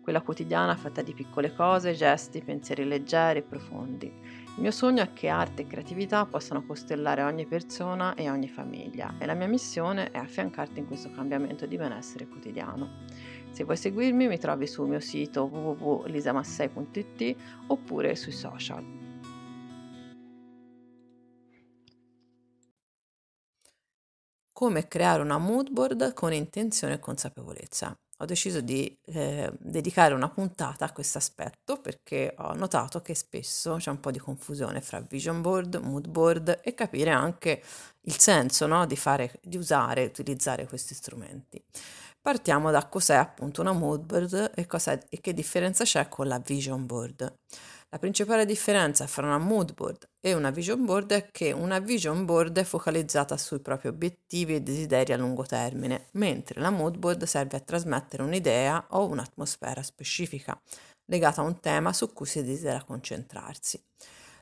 Quella quotidiana fatta di piccole cose, gesti, pensieri leggeri e profondi. Il mio sogno è che arte e creatività possano costellare ogni persona e ogni famiglia e la mia missione è affiancarti in questo cambiamento di benessere quotidiano. Se vuoi seguirmi mi trovi sul mio sito www.lisamassei.it oppure sui social. Come creare una mood board con intenzione e consapevolezza. Ho deciso di dedicare una puntata a questo aspetto perché ho notato che spesso c'è un po' di confusione fra vision board, mood board e capire anche il senso, no? di utilizzare questi strumenti. Partiamo da cos'è appunto una mood board e che differenza c'è con la vision board. La principale differenza fra una mood board e una vision board è che una vision board è focalizzata sui propri obiettivi e desideri a lungo termine, mentre la mood board serve a trasmettere un'idea o un'atmosfera specifica, legata a un tema su cui si desidera concentrarsi.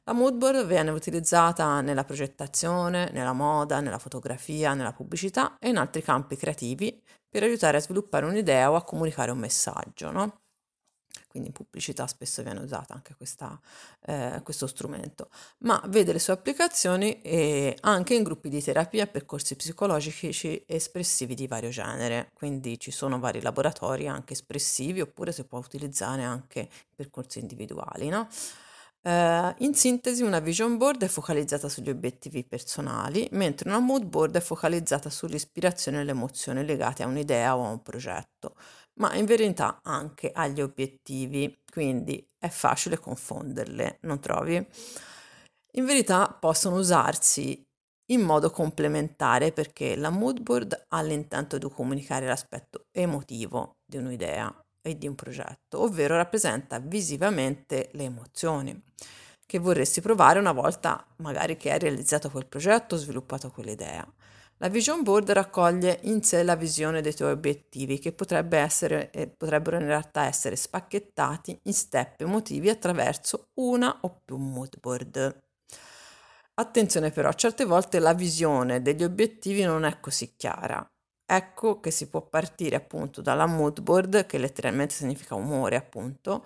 La mood board viene utilizzata nella progettazione, nella moda, nella fotografia, nella pubblicità e in altri campi creativi per aiutare a sviluppare un'idea o a comunicare un messaggio, no? Quindi in pubblicità spesso viene usata anche questo strumento, ma vede le sue applicazioni anche in gruppi di terapia, percorsi psicologici espressivi di vario genere, quindi ci sono vari laboratori anche espressivi oppure si può utilizzare anche percorsi individuali, no? In sintesi una vision board è focalizzata sugli obiettivi personali, mentre una mood board è focalizzata sull'ispirazione e le emozioni legate a un'idea o a un progetto, ma in verità anche agli obiettivi, quindi è facile confonderle, non trovi? In verità possono usarsi in modo complementare perché la mood board ha l'intento di comunicare l'aspetto emotivo di un'idea e di un progetto, ovvero rappresenta visivamente le emozioni che vorresti provare una volta magari che hai realizzato quel progetto, sviluppato quell'idea. La vision board raccoglie in sé la visione dei tuoi obiettivi che potrebbero in realtà essere spacchettati in step emotivi attraverso una o più mood board. Attenzione però, certe volte la visione degli obiettivi non è così chiara. Ecco che si può partire appunto dalla mood board, che letteralmente significa umore appunto,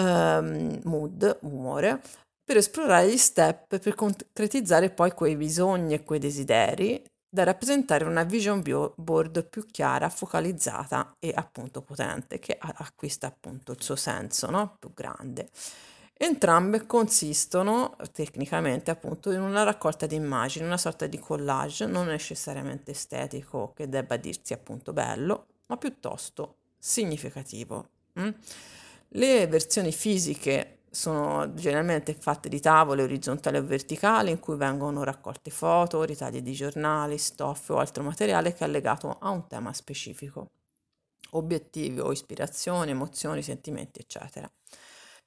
mood, umore, per esplorare gli step per concretizzare poi quei bisogni e quei desideri da rappresentare una vision board più chiara, focalizzata e appunto potente, che acquista appunto il suo senso, no? Più grande. Entrambe consistono tecnicamente appunto in una raccolta di immagini, una sorta di collage non necessariamente estetico che debba dirsi appunto bello, ma piuttosto significativo. Le versioni fisiche sono generalmente fatte di tavole orizzontali o verticali in cui vengono raccolte foto, ritagli di giornali, stoffe o altro materiale che è legato a un tema specifico, obiettivi o ispirazioni, emozioni, sentimenti, eccetera.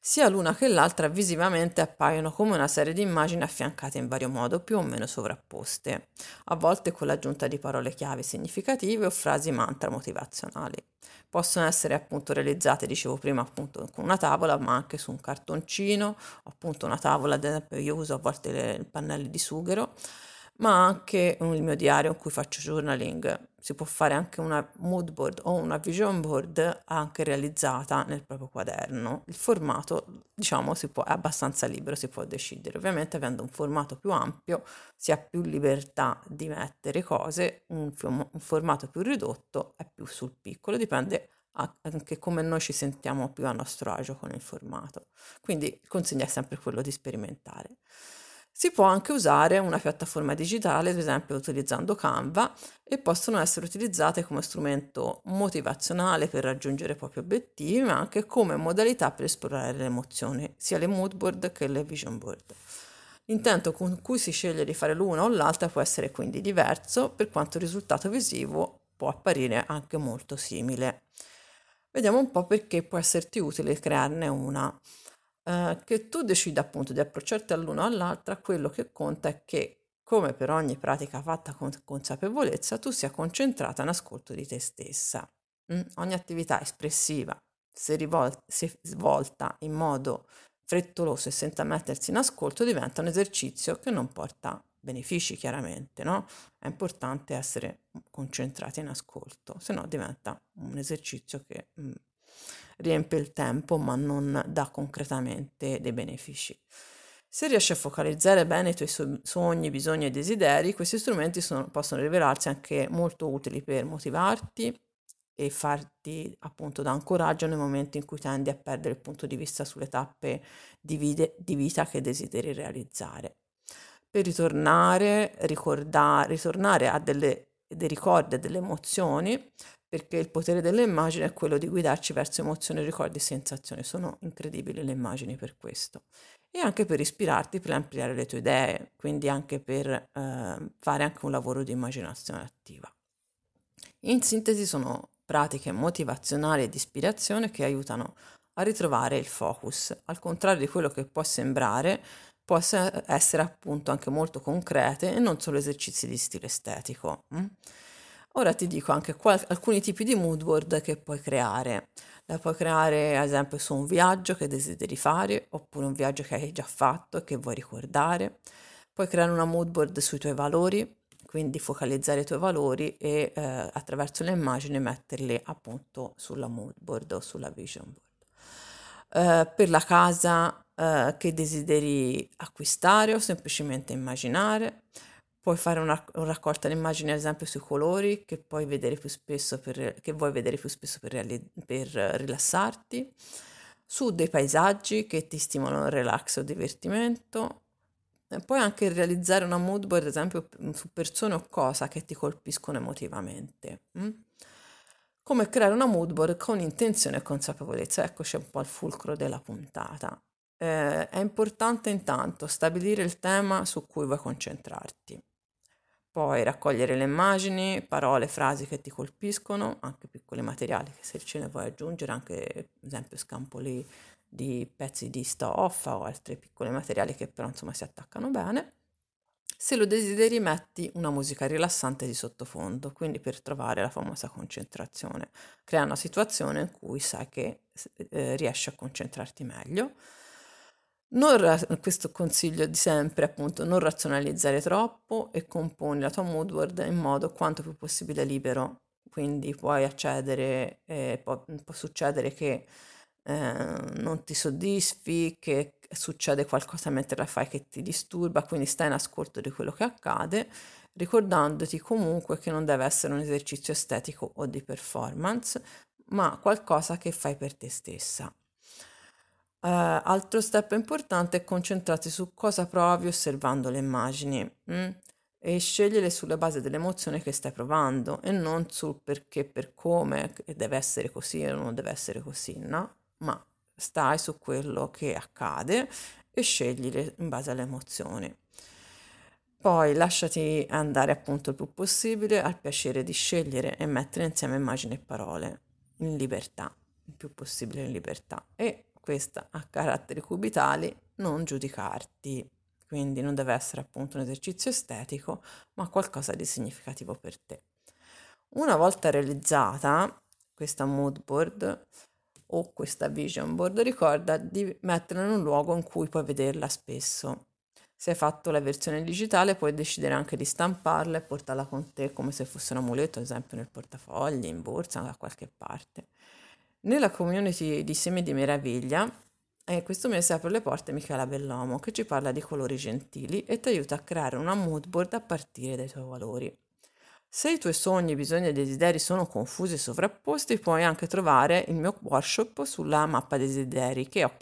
Sia l'una che l'altra visivamente appaiono come una serie di immagini affiancate in vario modo, più o meno sovrapposte, a volte con l'aggiunta di parole chiave significative o frasi mantra motivazionali. Possono essere appunto realizzate, dicevo prima, appunto con una tavola, ma anche su un cartoncino, appunto una tavola, ad esempio io uso a volte il pannello di sughero, ma anche il mio diario in cui faccio journaling. Si può fare anche una mood board o una vision board anche realizzata nel proprio quaderno. Il formato, diciamo, è abbastanza libero, si può decidere. Ovviamente avendo un formato più ampio si ha più libertà di mettere cose, un formato più ridotto è più sul piccolo, dipende anche come noi ci sentiamo più a nostro agio con il formato. Quindi consiglio è sempre quello di sperimentare. Si può anche usare una piattaforma digitale, ad esempio utilizzando Canva, e possono essere utilizzate come strumento motivazionale per raggiungere i propri obiettivi, ma anche come modalità per esplorare le emozioni, sia le mood board che le vision board. L'intento con cui si sceglie di fare l'una o l'altra può essere quindi diverso, per quanto il risultato visivo può apparire anche molto simile. vediamo un po' perché può esserti utile crearne una. Che tu decida appunto di approcciarti all'uno o all'altra, quello che conta è che, come per ogni pratica fatta con consapevolezza, tu sia concentrata in ascolto di te stessa. Ogni attività espressiva, se svolta in modo frettoloso e senza mettersi in ascolto, diventa un esercizio che non porta benefici, chiaramente, no? È importante essere concentrati in ascolto, se no diventa un esercizio che riempie il tempo ma non dà concretamente dei benefici. Se riesci a focalizzare bene i tuoi sogni, bisogni e desideri, questi strumenti possono rivelarsi anche molto utili per motivarti e farti appunto da ancoraggio nel momento in cui tendi a perdere il punto di vista sulle tappe di vita che desideri realizzare. Per ritornare a dei ricordi e delle emozioni, perché il potere dell'immagine è quello di guidarci verso emozioni, ricordi e sensazioni. Sono incredibili le immagini per questo. E anche per ispirarti, per ampliare le tue idee, quindi anche per fare anche un lavoro di immaginazione attiva. In sintesi, sono pratiche motivazionali e di ispirazione che aiutano a ritrovare il focus. Al contrario di quello che può sembrare, possono essere appunto anche molto concrete e non solo esercizi di stile estetico. Ora ti dico anche alcuni tipi di mood board che puoi creare. La puoi creare ad esempio su un viaggio che desideri fare, oppure un viaggio che hai già fatto e che vuoi ricordare. Puoi creare una mood board sui tuoi valori, quindi focalizzare i tuoi valori e attraverso le immagini metterli appunto sulla mood board o sulla vision board. Per la casa che desideri acquistare o semplicemente immaginare. Puoi fare una raccolta di immagini, ad esempio, sui colori che puoi vedere più spesso per rilassarti, su dei paesaggi che ti stimolano il relax o divertimento. E puoi anche realizzare una mood board, ad esempio, su persone o cose che ti colpiscono emotivamente. Come creare una mood board con intenzione e consapevolezza. Eccoci un po' al fulcro della puntata. È importante intanto stabilire il tema su cui vuoi concentrarti. Poi raccogliere le immagini, parole, frasi che ti colpiscono, anche piccoli materiali che se ce ne vuoi aggiungere, anche ad esempio scampoli di pezzi di stoffa o altri piccoli materiali che però insomma si attaccano bene. Se lo desideri, metti una musica rilassante di sottofondo, quindi per trovare la famosa concentrazione. Crea una situazione in cui sai che riesci a concentrarti meglio. Questo consiglio di sempre, appunto, non razionalizzare troppo e componi la tua mood board in modo quanto più possibile libero. Quindi puoi accedere, può succedere che non ti soddisfi, che succede qualcosa mentre la fai che ti disturba, quindi stai in ascolto di quello che accade, ricordandoti comunque che non deve essere un esercizio estetico o di performance, ma qualcosa che fai per te stessa. Altro step importante è concentrarti su cosa provi osservando le immagini e scegliere sulla base dell'emozione che stai provando e non sul perché, per come, che deve essere così o non deve essere così, no? Ma stai su quello che accade e scegliere in base alle emozioni. Poi lasciati andare appunto il più possibile al piacere di scegliere e mettere insieme immagini e parole in libertà, il più possibile in libertà. E questa a caratteri cubitali, non giudicarti, quindi non deve essere appunto un esercizio estetico, ma qualcosa di significativo per te. Una volta realizzata questa mood board o questa vision board, ricorda di metterla in un luogo in cui puoi vederla spesso. Se hai fatto la versione digitale, puoi decidere anche di stamparla e portarla con te come se fosse un amuleto, ad esempio nel portafogli, in borsa, da qualche parte. Nella community di Semi di Meraviglia, questo mese apre le porte Michela Bellomo, che ci parla di colori gentili e ti aiuta a creare una mood board a partire dai tuoi valori. Se i tuoi sogni, bisogni e desideri sono confusi e sovrapposti, puoi anche trovare il mio workshop sulla mappa desideri che ho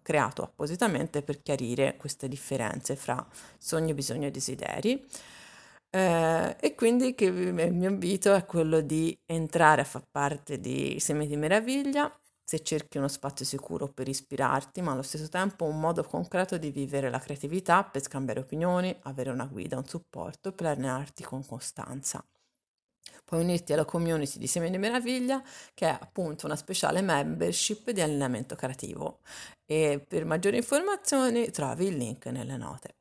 creato appositamente per chiarire queste differenze fra sogni, bisogni e desideri. E quindi il mio invito è quello di entrare a far parte di Semi di Meraviglia, se cerchi uno spazio sicuro per ispirarti, ma allo stesso tempo un modo concreto di vivere la creatività, per scambiare opinioni, avere una guida, un supporto e per allenarti con costanza. Puoi unirti alla community di Semi di Meraviglia, che è appunto una speciale membership di allenamento creativo, e per maggiori informazioni trovi il link nelle note.